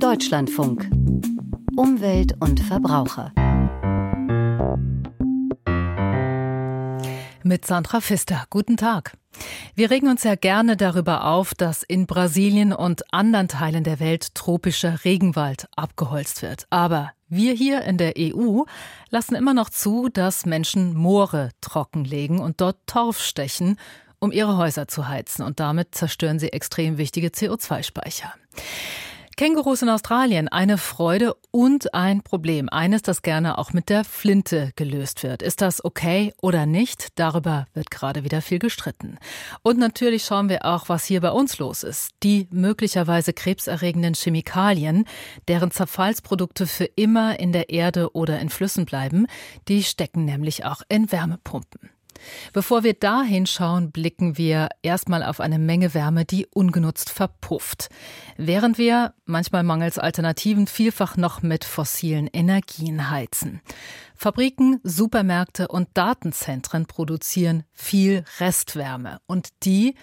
Deutschlandfunk. Umwelt und Verbraucher. Mit Sandra Pfister. Guten Tag. Wir regen uns ja gerne darüber auf, dass in Brasilien und anderen Teilen der Welt tropischer Regenwald abgeholzt wird. Aber wir hier in der EU lassen immer noch zu, dass Menschen Moore trockenlegen und dort Torf stechen, um ihre Häuser zu heizen. Und damit zerstören sie extrem wichtige CO2-Speicher. Kängurus in Australien, eine Freude und ein Problem. Eines, das gerne auch mit der Flinte gelöst wird. Ist das okay oder nicht? Darüber wird gerade wieder viel gestritten. Und natürlich schauen wir auch, was hier bei uns los ist. Die möglicherweise krebserregenden Chemikalien, deren Zerfallsprodukte für immer in der Erde oder in Flüssen bleiben, die stecken nämlich auch in Wärmepumpen. Bevor wir da hinschauen, blicken wir erstmal auf eine Menge Wärme, die ungenutzt verpufft. Während wir, manchmal mangels Alternativen, vielfach noch mit fossilen Energien heizen. Fabriken, Supermärkte und Datenzentren produzieren viel Restwärme. Und die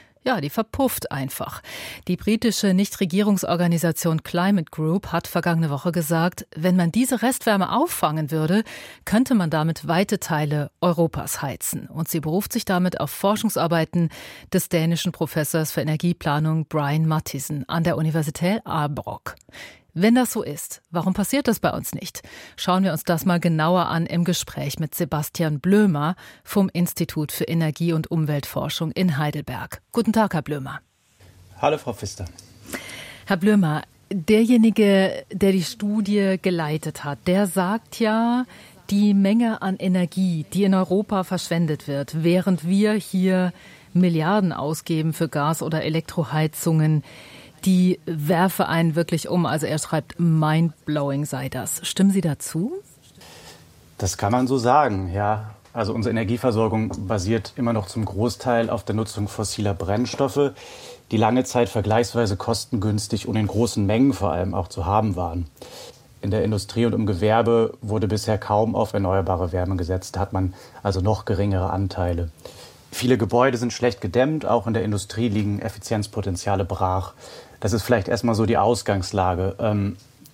verpufft einfach. Die britische Nichtregierungsorganisation Climate Group hat vergangene Woche gesagt, wenn man diese Restwärme auffangen würde, könnte man damit weite Teile Europas heizen. Und sie beruft sich damit auf Forschungsarbeiten des dänischen Professors für Energieplanung Brian Mathiesen an der Universität Aalborg. Wenn das so ist, warum passiert das bei uns nicht? Schauen wir uns das mal genauer an im Gespräch mit Sebastian Blömer vom Institut für Energie- und Umweltforschung in Heidelberg. Guten Tag, Herr Blömer. Hallo, Frau Pfister. Herr Blömer, derjenige, der die Studie geleitet hat, der sagt ja, die Menge an Energie, die in Europa verschwendet wird, während wir hier Milliarden ausgeben für Gas- oder Elektroheizungen, die werfe einen wirklich um. Also er schreibt, mindblowing sei das. Stimmen Sie dazu? Das kann man so sagen, ja. Also unsere Energieversorgung basiert immer noch zum Großteil auf der Nutzung fossiler Brennstoffe, die lange Zeit vergleichsweise kostengünstig und in großen Mengen vor allem auch zu haben waren. In der Industrie und im Gewerbe wurde bisher kaum auf erneuerbare Wärme gesetzt. Da hat man also noch geringere Anteile. Viele Gebäude sind schlecht gedämmt, auch in der Industrie liegen Effizienzpotenziale brach. Das ist vielleicht erstmal so die Ausgangslage.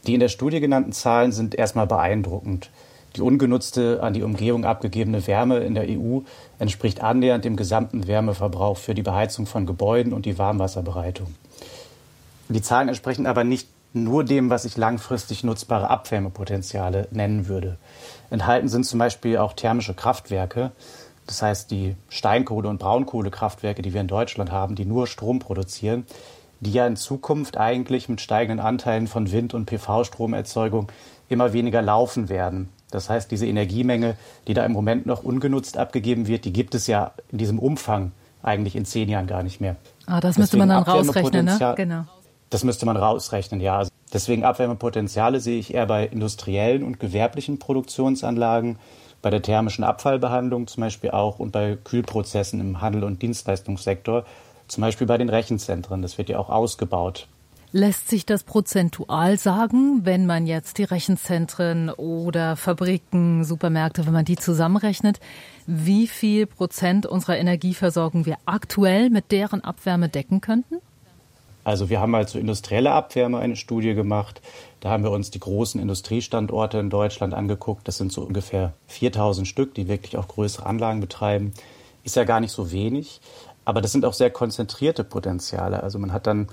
Die in der Studie genannten Zahlen sind erstmal beeindruckend. Die ungenutzte, an die Umgebung abgegebene Wärme in der EU entspricht annähernd dem gesamten Wärmeverbrauch für die Beheizung von Gebäuden und die Warmwasserbereitung. Die Zahlen entsprechen aber nicht nur dem, was ich langfristig nutzbare Abwärmepotenziale nennen würde. Enthalten sind zum Beispiel auch thermische Kraftwerke. Das heißt, die Steinkohle- und Braunkohlekraftwerke, die wir in Deutschland haben, die nur Strom produzieren, die ja in Zukunft eigentlich mit steigenden Anteilen von Wind- und PV-Stromerzeugung immer weniger laufen werden. Das heißt, diese Energiemenge, die da im Moment noch ungenutzt abgegeben wird, die gibt es ja in diesem Umfang eigentlich in 10 Jahren gar nicht mehr. Ah, das müsste man dann rausrechnen, ne? Genau. Das müsste man rausrechnen, ja. Deswegen Abwärmepotenziale sehe ich eher bei industriellen und gewerblichen Produktionsanlagen, bei der thermischen Abfallbehandlung zum Beispiel auch und bei Kühlprozessen im Handel- und Dienstleistungssektor, zum Beispiel bei den Rechenzentren. Das wird ja auch ausgebaut. Lässt sich das prozentual sagen, wenn man jetzt die Rechenzentren oder Fabriken, Supermärkte, wenn man die zusammenrechnet, wie viel Prozent unserer Energieversorgung wir aktuell mit deren Abwärme decken könnten? Also wir haben mal zur industriellen Abwärme eine Studie gemacht. Da haben wir uns die großen Industriestandorte in Deutschland angeguckt. Das sind so ungefähr 4000 Stück, die wirklich auch größere Anlagen betreiben. Ist ja gar nicht so wenig, aber das sind auch sehr konzentrierte Potenziale. Also man hat dann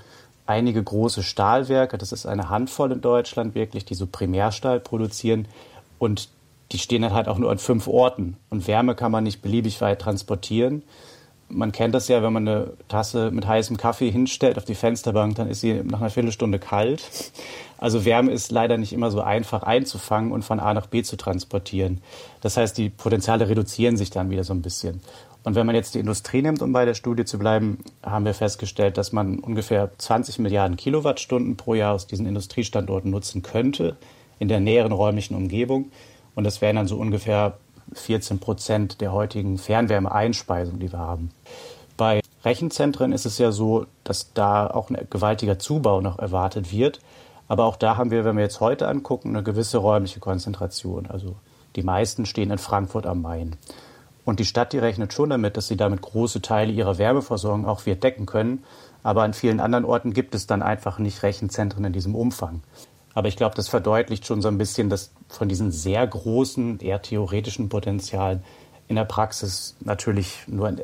einige große Stahlwerke, das ist eine Handvoll in Deutschland wirklich, die so Primärstahl produzieren. Und die stehen dann halt auch nur an 5 Orten. Und Wärme kann man nicht beliebig weit transportieren. Man kennt das ja, wenn man eine Tasse mit heißem Kaffee hinstellt auf die Fensterbank, dann ist sie nach einer Viertelstunde kalt. Also Wärme ist leider nicht immer so einfach einzufangen und von A nach B zu transportieren. Das heißt, die Potenziale reduzieren sich dann wieder so ein bisschen. Und wenn man jetzt die Industrie nimmt, um bei der Studie zu bleiben, haben wir festgestellt, dass man ungefähr 20 Milliarden Kilowattstunden pro Jahr aus diesen Industriestandorten nutzen könnte, in der näheren räumlichen Umgebung. Und das wären dann so ungefähr 14% der heutigen Fernwärmeeinspeisung, die wir haben. Bei Rechenzentren ist es ja so, dass da auch ein gewaltiger Zubau noch erwartet wird. Aber auch da haben wir, wenn wir jetzt heute angucken, eine gewisse räumliche Konzentration. Also die meisten stehen in Frankfurt am Main. Und die Stadt, die rechnet schon damit, dass sie damit große Teile ihrer Wärmeversorgung auch wird decken können. Aber an vielen anderen Orten gibt es dann einfach nicht Rechenzentren in diesem Umfang. Aber ich glaube, das verdeutlicht schon so ein bisschen, dass von diesen sehr großen, eher theoretischen Potenzialen in der Praxis natürlich nur ein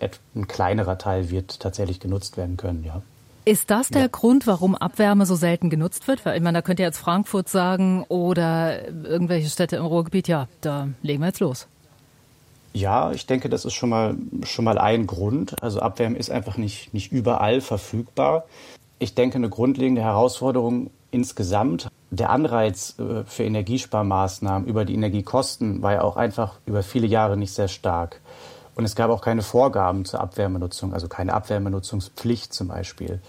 kleinerer Teil wird tatsächlich genutzt werden können, ja. Ist das der Grund, warum Abwärme so selten genutzt wird? Weil, ich meine, da könnt ihr jetzt Frankfurt sagen oder irgendwelche Städte im Ruhrgebiet, ja, da legen wir jetzt los. Ja, ich denke, das ist schon mal ein Grund. Also Abwärme ist einfach nicht überall verfügbar. Ich denke, eine grundlegende Herausforderung insgesamt, der Anreiz für Energiesparmaßnahmen über die Energiekosten war ja auch einfach über viele Jahre nicht sehr stark. Und es gab auch keine Vorgaben zur Abwärmenutzung, also keine Abwärmenutzungspflicht zum Beispiel.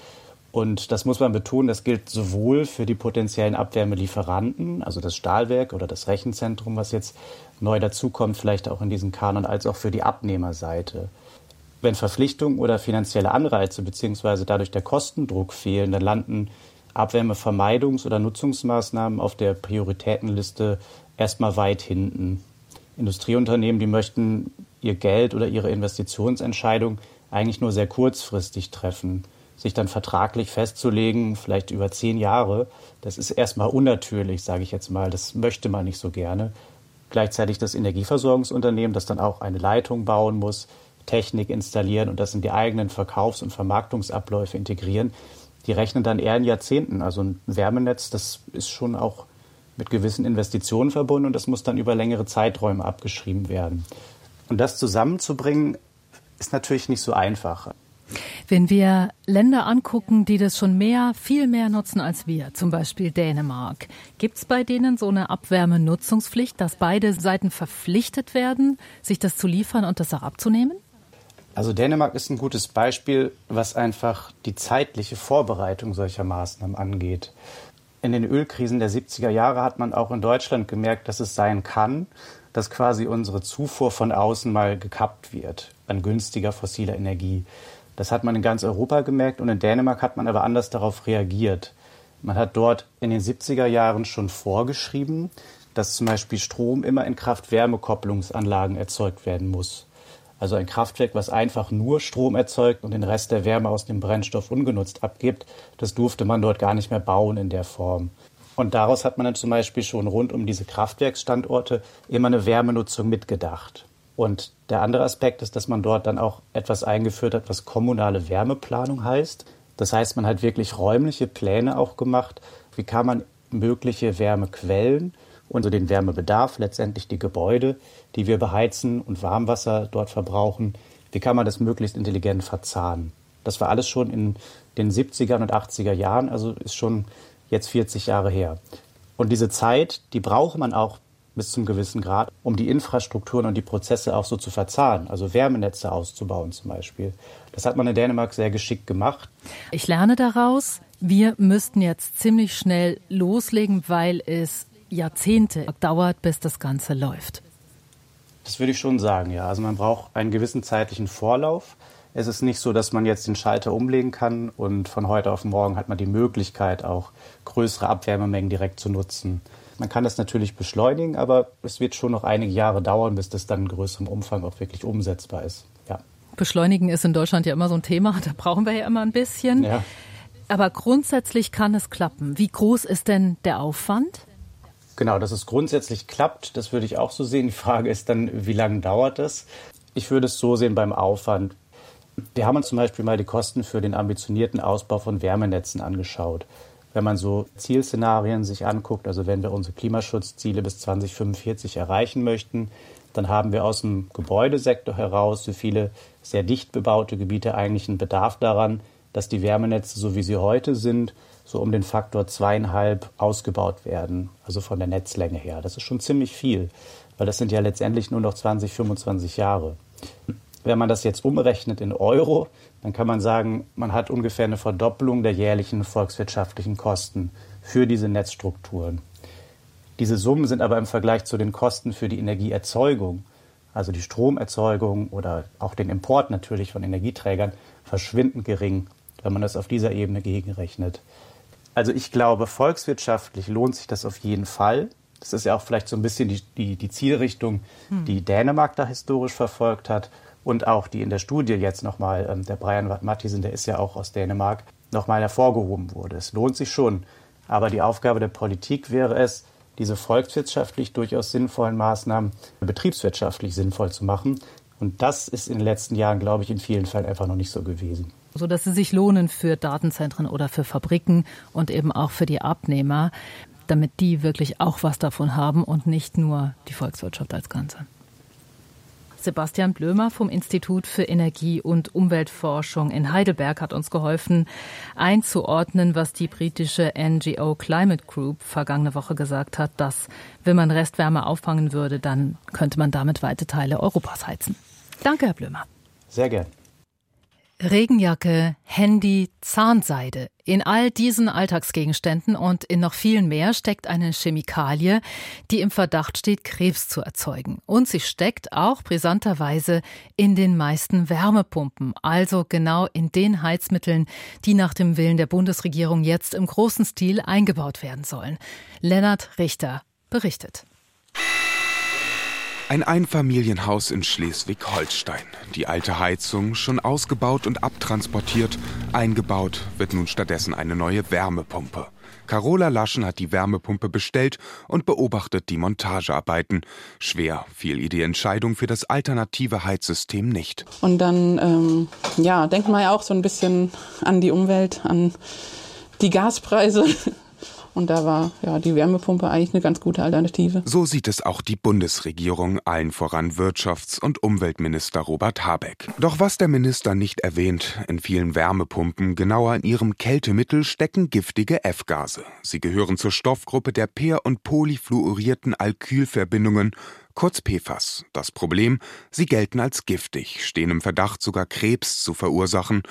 Und das muss man betonen, das gilt sowohl für die potenziellen Abwärmelieferanten, also das Stahlwerk oder das Rechenzentrum, was jetzt neu dazukommt, vielleicht auch in diesen Kanon, als auch für die Abnehmerseite. Wenn Verpflichtungen oder finanzielle Anreize bzw. dadurch der Kostendruck fehlen, dann landen Abwärmevermeidungs- oder Nutzungsmaßnahmen auf der Prioritätenliste erstmal weit hinten. Industrieunternehmen, die möchten ihr Geld oder ihre Investitionsentscheidung eigentlich nur sehr kurzfristig treffen. Sich dann vertraglich festzulegen, vielleicht über 10 Jahre, das ist erstmal unnatürlich, sage ich jetzt mal. Das möchte man nicht so gerne. Gleichzeitig das Energieversorgungsunternehmen, das dann auch eine Leitung bauen muss, Technik installieren und das in die eigenen Verkaufs- und Vermarktungsabläufe integrieren, die rechnen dann eher in Jahrzehnten. Also ein Wärmenetz, das ist schon auch mit gewissen Investitionen verbunden und das muss dann über längere Zeiträume abgeschrieben werden. Und das zusammenzubringen, ist natürlich nicht so einfach. Wenn wir Länder angucken, die das schon viel mehr nutzen als wir, zum Beispiel Dänemark, gibt es bei denen so eine Abwärmenutzungspflicht, dass beide Seiten verpflichtet werden, sich das zu liefern und das auch abzunehmen? Also Dänemark ist ein gutes Beispiel, was einfach die zeitliche Vorbereitung solcher Maßnahmen angeht. In den Ölkrisen der 70er Jahre hat man auch in Deutschland gemerkt, dass es sein kann, dass quasi unsere Zufuhr von außen mal gekappt wird an günstiger fossiler Energie. Das hat man in ganz Europa gemerkt und in Dänemark hat man aber anders darauf reagiert. Man hat dort in den 70er Jahren schon vorgeschrieben, dass zum Beispiel Strom immer in Kraft-Wärme-Kopplungsanlagen erzeugt werden muss. Also ein Kraftwerk, was einfach nur Strom erzeugt und den Rest der Wärme aus dem Brennstoff ungenutzt abgibt, das durfte man dort gar nicht mehr bauen in der Form. Und daraus hat man dann zum Beispiel schon rund um diese Kraftwerksstandorte immer eine Wärmenutzung mitgedacht. Und der andere Aspekt ist, dass man dort dann auch etwas eingeführt hat, was kommunale Wärmeplanung heißt. Das heißt, man hat wirklich räumliche Pläne auch gemacht, wie kann man mögliche Wärmequellen und so den Wärmebedarf, letztendlich die Gebäude, die wir beheizen und Warmwasser dort verbrauchen, wie kann man das möglichst intelligent verzahnen? Das war alles schon in den 70er und 80er Jahren, also ist schon jetzt 40 Jahre her. Und diese Zeit, die braucht man auch bis zum gewissen Grad, um die Infrastrukturen und die Prozesse auch so zu verzahnen, also Wärmenetze auszubauen zum Beispiel. Das hat man in Dänemark sehr geschickt gemacht. Ich lerne daraus, wir müssten jetzt ziemlich schnell loslegen, weil es Jahrzehnte dauert, bis das Ganze läuft. Das würde ich schon sagen, ja. Also man braucht einen gewissen zeitlichen Vorlauf. Es ist nicht so, dass man jetzt den Schalter umlegen kann und von heute auf morgen hat man die Möglichkeit, auch größere Abwärmemengen direkt zu nutzen. Man kann das natürlich beschleunigen, aber es wird schon noch einige Jahre dauern, bis das dann in größerem Umfang auch wirklich umsetzbar ist. Ja. Beschleunigen ist in Deutschland ja immer so ein Thema, da brauchen wir ja immer ein bisschen. Ja. Aber grundsätzlich kann es klappen. Wie groß ist denn der Aufwand? Genau, dass es grundsätzlich klappt, das würde ich auch so sehen. Die Frage ist dann, wie lange dauert das? Ich würde es so sehen beim Aufwand. Wir haben uns zum Beispiel mal die Kosten für den ambitionierten Ausbau von Wärmenetzen angeschaut. Wenn man so Zielszenarien sich anguckt, also wenn wir unsere Klimaschutzziele bis 2045 erreichen möchten, dann haben wir aus dem Gebäudesektor heraus für viele sehr dicht bebaute Gebiete eigentlich einen Bedarf daran, dass die Wärmenetze, so wie sie heute sind, so um den Faktor 2,5 ausgebaut werden, also von der Netzlänge her. Das ist schon ziemlich viel, weil das sind ja letztendlich nur noch 20, 25 Jahre. Wenn man das jetzt umrechnet in Euro, dann kann man sagen, man hat ungefähr eine Verdopplung der jährlichen volkswirtschaftlichen Kosten für diese Netzstrukturen. Diese Summen sind aber im Vergleich zu den Kosten für die Energieerzeugung, also die Stromerzeugung oder auch den Import natürlich von Energieträgern, verschwindend gering, wenn man das auf dieser Ebene gegenrechnet. Also ich glaube, volkswirtschaftlich lohnt sich das auf jeden Fall. Das ist ja auch vielleicht so ein bisschen die Zielrichtung, die Dänemark da historisch verfolgt hat. Und auch die in der Studie jetzt nochmal, der Brian Mathiesen, der ist ja auch aus Dänemark, nochmal hervorgehoben wurde. Es lohnt sich schon, aber die Aufgabe der Politik wäre es, diese volkswirtschaftlich durchaus sinnvollen Maßnahmen betriebswirtschaftlich sinnvoll zu machen. Und das ist in den letzten Jahren, glaube ich, in vielen Fällen einfach noch nicht so gewesen. So dass sie sich lohnen für Datenzentren oder für Fabriken und eben auch für die Abnehmer, damit die wirklich auch was davon haben und nicht nur die Volkswirtschaft als Ganze. Sebastian Blömer vom Institut für Energie- und Umweltforschung in Heidelberg hat uns geholfen, einzuordnen, was die britische NGO Climate Group vergangene Woche gesagt hat, dass, wenn man Restwärme auffangen würde, dann könnte man damit weite Teile Europas heizen. Danke, Herr Blömer. Sehr gerne. Regenjacke, Handy, Zahnseide. In all diesen Alltagsgegenständen und in noch vielen mehr steckt eine Chemikalie, die im Verdacht steht, Krebs zu erzeugen. Und sie steckt auch brisanterweise in den meisten Wärmepumpen, also genau in den Heizmitteln, die nach dem Willen der Bundesregierung jetzt im großen Stil eingebaut werden sollen. Lennart Richter berichtet. Ein Einfamilienhaus in Schleswig-Holstein. Die alte Heizung, schon ausgebaut und abtransportiert, eingebaut wird nun stattdessen eine neue Wärmepumpe. Carola Laschen hat die Wärmepumpe bestellt und beobachtet die Montagearbeiten. Schwer fiel ihr die Entscheidung für das alternative Heizsystem nicht. Und dann denkt man ja auch so ein bisschen an die Umwelt, an die Gaspreise. Und da war die Wärmepumpe eigentlich eine ganz gute Alternative. So sieht es auch die Bundesregierung, allen voran Wirtschafts- und Umweltminister Robert Habeck. Doch was der Minister nicht erwähnt, in vielen Wärmepumpen, genauer in ihrem Kältemittel, stecken giftige F-Gase. Sie gehören zur Stoffgruppe der per- und polyfluorierten Alkylverbindungen, kurz PFAS. Das Problem, sie gelten als giftig, stehen im Verdacht, sogar Krebs zu verursachen.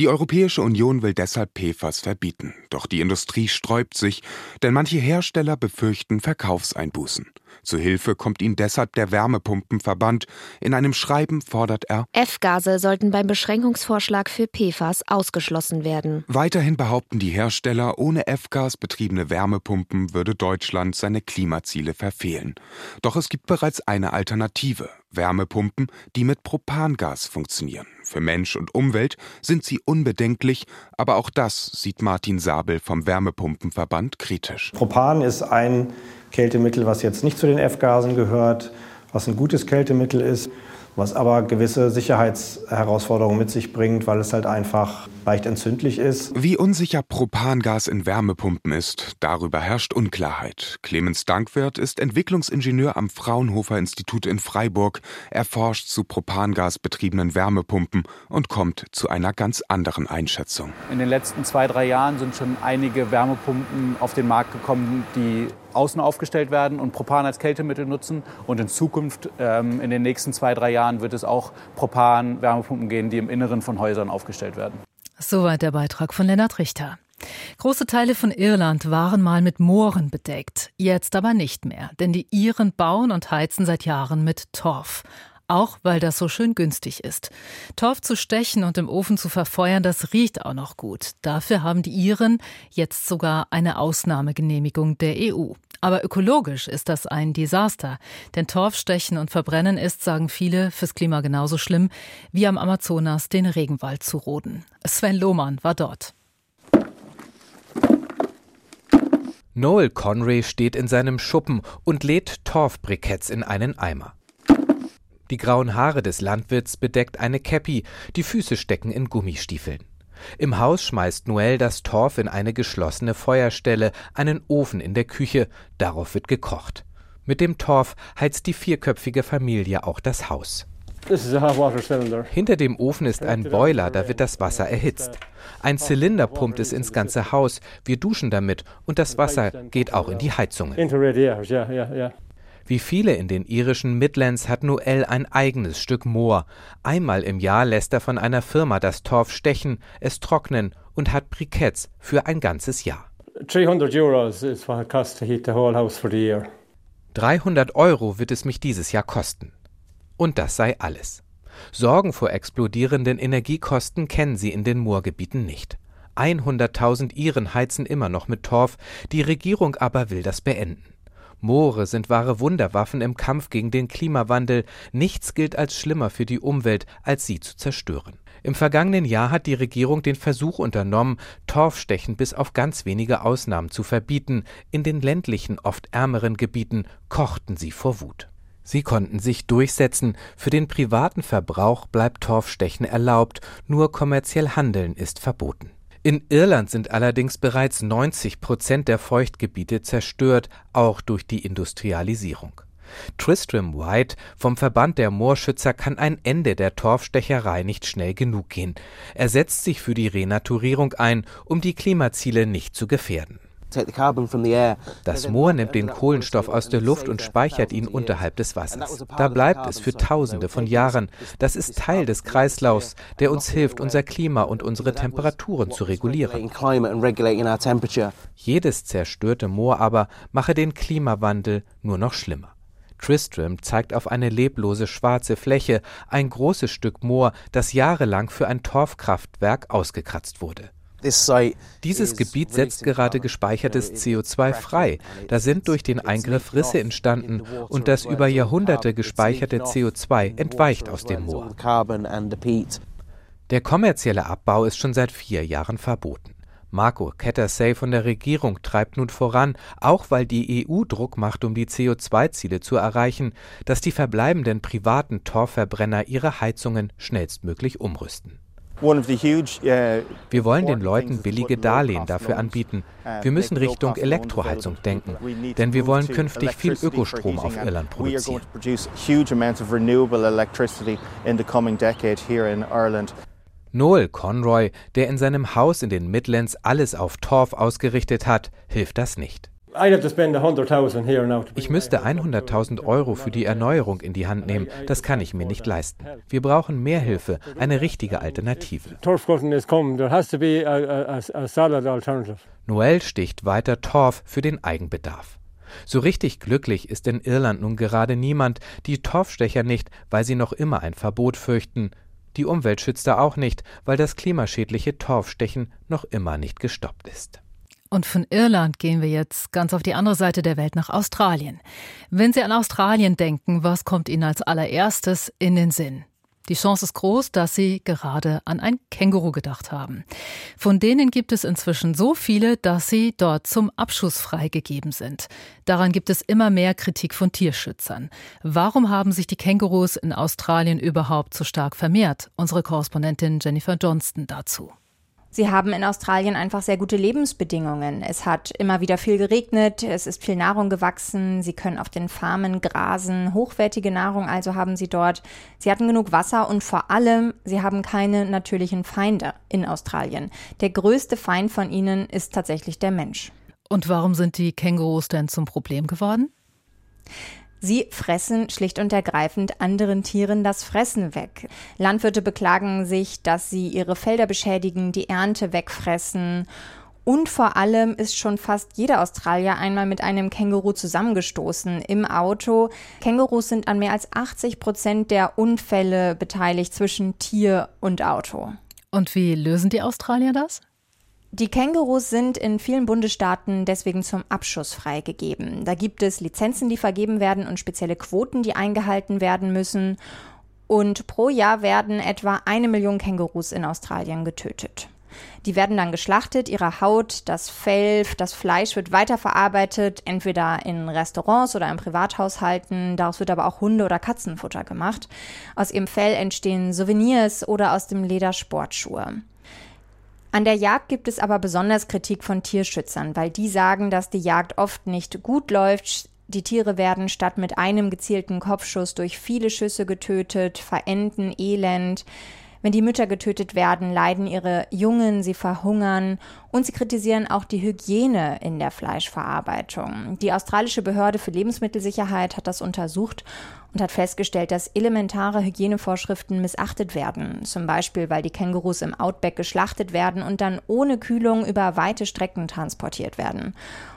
Die Europäische Union will deshalb PFAS verbieten. Doch die Industrie sträubt sich, denn manche Hersteller befürchten Verkaufseinbußen. Zu Hilfe kommt ihnen deshalb der Wärmepumpenverband. In einem Schreiben fordert er: F-Gase sollten beim Beschränkungsvorschlag für PFAS ausgeschlossen werden. Weiterhin behaupten die Hersteller, ohne F-Gas betriebene Wärmepumpen würde Deutschland seine Klimaziele verfehlen. Doch es gibt bereits eine Alternative: Wärmepumpen, die mit Propangas funktionieren. Für Mensch und Umwelt sind sie unbedenklich, aber auch das sieht Martin Sabel vom Wärmepumpenverband kritisch. Propan ist ein Kältemittel, was jetzt nicht zu den F-Gasen gehört, was ein gutes Kältemittel ist, was aber gewisse Sicherheitsherausforderungen mit sich bringt, weil es halt einfach leicht entzündlich ist. Wie unsicher Propangas in Wärmepumpen ist, darüber herrscht Unklarheit. Clemens Dankwirth ist Entwicklungsingenieur am Fraunhofer Institut in Freiburg. Er forscht zu propangasbetriebenen Wärmepumpen und kommt zu einer ganz anderen Einschätzung. In den letzten 2-3 Jahren sind schon einige Wärmepumpen auf den Markt gekommen, die außen aufgestellt werden und Propan als Kältemittel nutzen. Und in Zukunft, in den nächsten 2-3 Jahren, wird es auch Propan-Wärmepumpen geben, die im Inneren von Häusern aufgestellt werden. Soweit der Beitrag von Lennart Richter. Große Teile von Irland waren mal mit Mooren bedeckt, jetzt aber nicht mehr. Denn die Iren bauen und heizen seit Jahren mit Torf. Auch weil das so schön günstig ist. Torf zu stechen und im Ofen zu verfeuern, das riecht auch noch gut. Dafür haben die Iren jetzt sogar eine Ausnahmegenehmigung der EU. Aber ökologisch ist das ein Desaster. Denn Torfstechen und Verbrennen ist, sagen viele, fürs Klima genauso schlimm, wie am Amazonas den Regenwald zu roden. Sven Lohmann war dort. Noel Conrey steht in seinem Schuppen und lädt Torfbriketts in einen Eimer. Die grauen Haare des Landwirts bedeckt eine Käppi, die Füße stecken in Gummistiefeln. Im Haus schmeißt Noel das Torf in eine geschlossene Feuerstelle, einen Ofen in der Küche, darauf wird gekocht. Mit dem Torf heizt die vierköpfige Familie auch das Haus. Hinter dem Ofen ist ein Boiler, da wird das Wasser erhitzt. Ein Zylinder pumpt es ins ganze Haus, wir duschen damit und das Wasser geht auch in die Heizungen. Wie viele in den irischen Midlands hat Noel ein eigenes Stück Moor. Einmal im Jahr lässt er von einer Firma das Torf stechen, es trocknen und hat Briketts für ein ganzes Jahr. 300 Euro wird es mich dieses Jahr kosten. Und das sei alles. Sorgen vor explodierenden Energiekosten kennen sie in den Moorgebieten nicht. 100.000 Iren heizen immer noch mit Torf, die Regierung aber will das beenden. Moore sind wahre Wunderwaffen im Kampf gegen den Klimawandel. Nichts gilt als schlimmer für die Umwelt, als sie zu zerstören. Im vergangenen Jahr hat die Regierung den Versuch unternommen, Torfstechen bis auf ganz wenige Ausnahmen zu verbieten. In den ländlichen, oft ärmeren Gebieten kochten sie vor Wut. Sie konnten sich durchsetzen. Für den privaten Verbrauch bleibt Torfstechen erlaubt, nur kommerziell Handeln ist verboten. In Irland sind allerdings bereits 90% der Feuchtgebiete zerstört, auch durch die Industrialisierung. Tristram White vom Verband der Moorschützer kann ein Ende der Torfstecherei nicht schnell genug gehen. Er setzt sich für die Renaturierung ein, um die Klimaziele nicht zu gefährden. Das Moor nimmt den Kohlenstoff aus der Luft und speichert ihn unterhalb des Wassers. Da bleibt es für Tausende von Jahren. Das ist Teil des Kreislaufs, der uns hilft, unser Klima und unsere Temperaturen zu regulieren. Jedes zerstörte Moor aber mache den Klimawandel nur noch schlimmer. Tristram zeigt auf eine leblose schwarze Fläche, ein großes Stück Moor, das jahrelang für ein Torfkraftwerk ausgekratzt wurde. Dieses Gebiet setzt gerade gespeichertes CO2 frei. Da sind durch den Eingriff Risse entstanden und das über Jahrhunderte gespeicherte CO2 entweicht aus dem Moor. Der kommerzielle Abbau ist schon seit 4 Jahren verboten. Marco Kettersey von der Regierung treibt nun voran, auch weil die EU Druck macht, um die CO2-Ziele zu erreichen, dass die verbleibenden privaten Torfverbrenner ihre Heizungen schnellstmöglich umrüsten. Wir wollen den Leuten billige Darlehen dafür anbieten. Wir müssen Richtung Elektroheizung denken, denn wir wollen künftig viel Ökostrom auf Irland produzieren. Noel Conrey, der in seinem Haus in den Midlands alles auf Torf ausgerichtet hat, hilft das nicht. Ich müsste 100.000 Euro für die Erneuerung in die Hand nehmen. Das kann ich mir nicht leisten. Wir brauchen mehr Hilfe, eine richtige Alternative. Noel sticht weiter Torf für den Eigenbedarf. So richtig glücklich ist in Irland nun gerade niemand, die Torfstecher nicht, weil sie noch immer ein Verbot fürchten. Die Umweltschützer auch nicht, weil das klimaschädliche Torfstechen noch immer nicht gestoppt ist. Und von Irland gehen wir jetzt ganz auf die andere Seite der Welt nach Australien. Wenn Sie an Australien denken, was kommt Ihnen als allererstes in den Sinn? Die Chance ist groß, dass Sie gerade an ein Känguru gedacht haben. Von denen gibt es inzwischen so viele, dass sie dort zum Abschuss freigegeben sind. Daran gibt es immer mehr Kritik von Tierschützern. Warum haben sich die Kängurus in Australien überhaupt so stark vermehrt? Unsere Korrespondentin Jennifer Johnston dazu. Sie haben in Australien einfach sehr gute Lebensbedingungen. Es hat immer wieder viel geregnet, es ist viel Nahrung gewachsen, sie können auf den Farmen grasen, hochwertige Nahrung also haben sie dort. Sie hatten genug Wasser und vor allem, sie haben keine natürlichen Feinde in Australien. Der größte Feind von ihnen ist tatsächlich der Mensch. Und warum sind die Kängurus denn zum Problem geworden? Sie fressen schlicht und ergreifend anderen Tieren das Fressen weg. Landwirte beklagen sich, dass sie ihre Felder beschädigen, die Ernte wegfressen. Und vor allem ist schon fast jeder Australier einmal mit einem Känguru zusammengestoßen im Auto. Kängurus sind an mehr als 80% der Unfälle beteiligt zwischen Tier und Auto. Und wie lösen die Australier das? Die Kängurus sind in vielen Bundesstaaten deswegen zum Abschuss freigegeben. Da gibt es Lizenzen, die vergeben werden und spezielle Quoten, die eingehalten werden müssen. Und pro Jahr werden etwa 1 Million Kängurus in Australien getötet. Die werden dann geschlachtet, ihre Haut, das Fell, das Fleisch wird weiterverarbeitet, entweder in Restaurants oder in Privathaushalten. Daraus wird aber auch Hunde- oder Katzenfutter gemacht. Aus ihrem Fell entstehen Souvenirs oder aus dem Leder Sportschuhe. An der Jagd gibt es aber besonders Kritik von Tierschützern, weil die sagen, dass die Jagd oft nicht gut läuft. Die Tiere werden statt mit einem gezielten Kopfschuss durch viele Schüsse getötet, verenden elend. Wenn die Mütter getötet werden, leiden ihre Jungen, sie verhungern. Und sie kritisieren auch die Hygiene in der Fleischverarbeitung. Die australische Behörde für Lebensmittelsicherheit hat das untersucht und hat festgestellt, dass elementare Hygienevorschriften missachtet werden. Zum Beispiel, weil die Kängurus im Outback geschlachtet werden und dann ohne Kühlung über weite Strecken transportiert werden.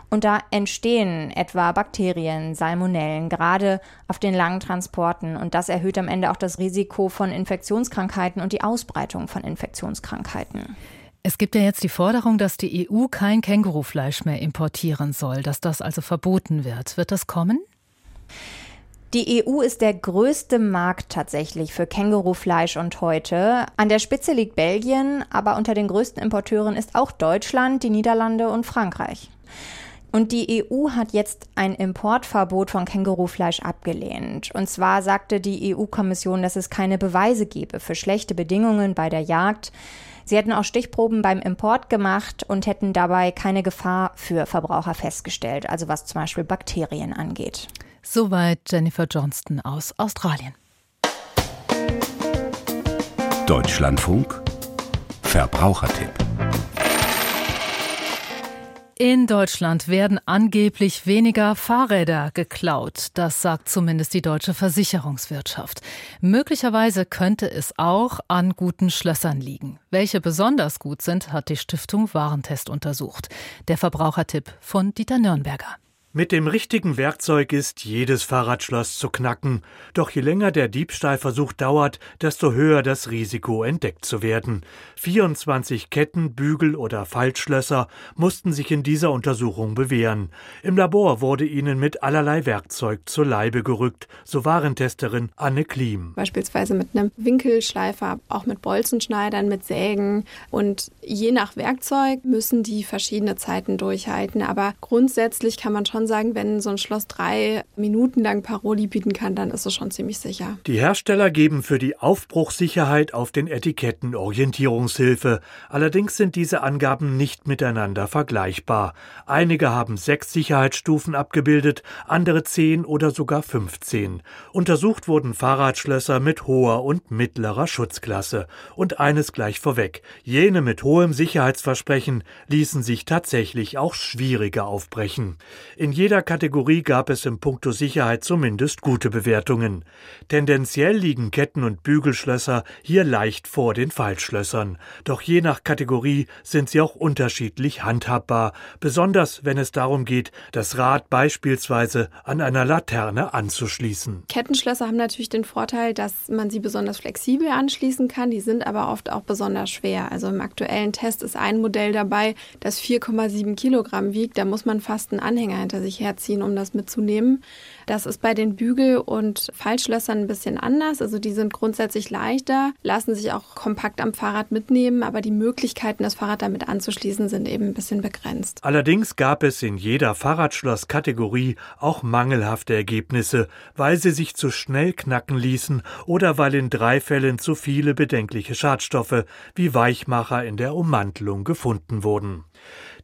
Und da entstehen etwa Bakterien, Salmonellen, gerade auf den langen Transporten. Und das erhöht am Ende auch das Risiko von Infektionskrankheiten und die Ausbreitung von Infektionskrankheiten. Es gibt ja jetzt die Forderung, dass die EU kein Kängurufleisch mehr importieren soll, dass das also verboten wird. Wird das kommen? Die EU ist der größte Markt tatsächlich für Kängurufleisch und Häute. An der Spitze liegt Belgien, aber unter den größten Importeuren ist auch Deutschland, die Niederlande und Frankreich. Und die EU hat jetzt ein Importverbot von Kängurufleisch abgelehnt. Und zwar sagte die EU-Kommission, dass es keine Beweise gebe für schlechte Bedingungen bei der Jagd. Sie hätten auch Stichproben beim Import gemacht und hätten dabei keine Gefahr für Verbraucher festgestellt, also was zum Beispiel Bakterien angeht. Soweit Jennifer Johnston aus Australien. Deutschlandfunk, Verbrauchertipp. In Deutschland werden angeblich weniger Fahrräder geklaut. Das sagt zumindest die deutsche Versicherungswirtschaft. Möglicherweise könnte es auch an guten Schlössern liegen. Welche besonders gut sind, hat die Stiftung Warentest untersucht. Der Verbrauchertipp von Dieter Nürnberger. Mit dem richtigen Werkzeug ist jedes Fahrradschloss zu knacken. Doch je länger der Diebstahlversuch dauert, desto höher das Risiko, entdeckt zu werden. 24 Ketten, Bügel oder Faltschlösser mussten sich in dieser Untersuchung bewähren. Im Labor wurde ihnen mit allerlei Werkzeug zu Leibe gerückt, so Warentesterin Anne Kliem. Beispielsweise mit einem Winkelschleifer, auch mit Bolzenschneidern, mit Sägen. Und je nach Werkzeug müssen die verschiedene Zeiten durchhalten. Aber grundsätzlich kann man schon sagen, wenn so ein Schloss 3 Minuten lang Paroli bieten kann, dann ist es schon ziemlich sicher. Die Hersteller geben für die Aufbruchssicherheit auf den Etiketten Orientierungshilfe. Allerdings sind diese Angaben nicht miteinander vergleichbar. Einige haben 6 Sicherheitsstufen abgebildet, andere 10 oder sogar 15. Untersucht wurden Fahrradschlösser mit hoher und mittlerer Schutzklasse. Und eines gleich vorweg: Jene mit hohem Sicherheitsversprechen ließen sich tatsächlich auch schwieriger aufbrechen. In jeder Kategorie gab es in puncto Sicherheit zumindest gute Bewertungen. Tendenziell liegen Ketten- und Bügelschlösser hier leicht vor den Faltschlössern. Doch je nach Kategorie sind sie auch unterschiedlich handhabbar, besonders wenn es darum geht, das Rad beispielsweise an einer Laterne anzuschließen. Kettenschlösser haben natürlich den Vorteil, dass man sie besonders flexibel anschließen kann. Die sind aber oft auch besonders schwer. Also im aktuellen Test ist ein Modell dabei, das 4,7 Kilogramm wiegt. Da muss man fast einen Anhänger hinter sich herziehen, um das mitzunehmen. Das ist bei den Bügel- und Faltschlössern ein bisschen anders. Also die sind grundsätzlich leichter, lassen sich auch kompakt am Fahrrad mitnehmen, aber die Möglichkeiten, das Fahrrad damit anzuschließen, sind eben ein bisschen begrenzt. Allerdings gab es in jeder Fahrradschlosskategorie auch mangelhafte Ergebnisse, weil sie sich zu schnell knacken ließen oder weil in 3 Fällen zu viele bedenkliche Schadstoffe wie Weichmacher in der Ummantelung gefunden wurden.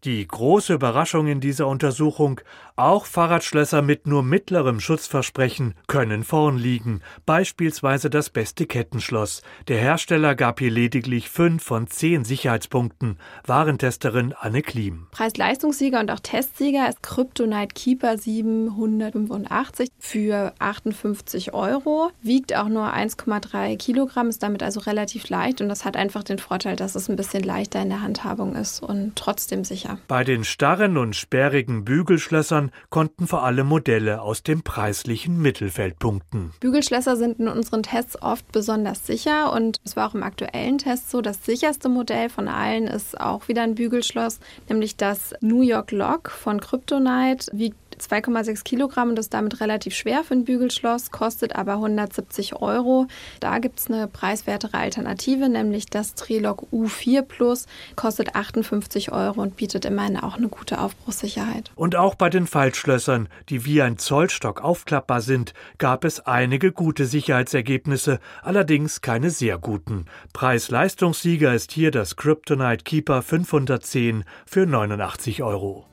Die große Überraschung in dieser Untersuchung: auch Fahrradschlösser mit nur mittlerem Schutzversprechen können vorn liegen, beispielsweise das beste Kettenschloss. Der Hersteller gab hier lediglich 5 von 10 Sicherheitspunkten. Warentesterin Anne Kliem. Preis-Leistungssieger und auch Testsieger ist Kryptonite Keeper 785 für 58 €. Wiegt auch nur 1,3 Kilogramm, ist damit also relativ leicht. Und das hat einfach den Vorteil, dass es ein bisschen leichter in der Handhabung ist und trotzdem sicher. Bei den starren und sperrigen Bügelschlössern konnten vor allem Modelle aus dem preislichen Mittelfeld punkten. Bügelschlösser sind in unseren Tests oft besonders sicher und es war auch im aktuellen Test so. Das sicherste Modell von allen ist auch wieder ein Bügelschloss, nämlich das New York Lock von Kryptonite, wiegt 2,6 Kilogramm und ist damit relativ schwer für ein Bügelschloss, kostet aber 170 €. Da gibt es eine preiswertere Alternative, nämlich das Trelock U4 Plus, kostet 58 € und bietet immerhin auch eine gute Aufbruchssicherheit. Und auch bei den Faltschlössern, die wie ein Zollstock aufklappbar sind, gab es einige gute Sicherheitsergebnisse, allerdings keine sehr guten. Preis-Leistungssieger ist hier das Kryptonite Keeper 510 für 89 €.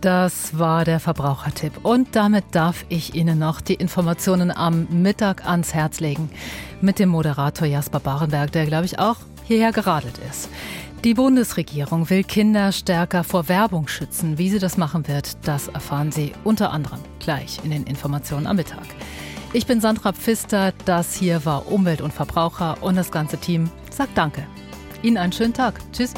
Das war der Verbrauchertipp. Und damit darf ich Ihnen noch die Informationen am Mittag ans Herz legen. Mit dem Moderator Jasper Bahrenberg, der, glaube ich, auch hierher geradelt ist. Die Bundesregierung will Kinder stärker vor Werbung schützen. Wie sie das machen wird, das erfahren Sie unter anderem gleich in den Informationen am Mittag. Ich bin Sandra Pfister, das hier war Umwelt und Verbraucher und das ganze Team sagt Danke. Ihnen einen schönen Tag. Tschüss.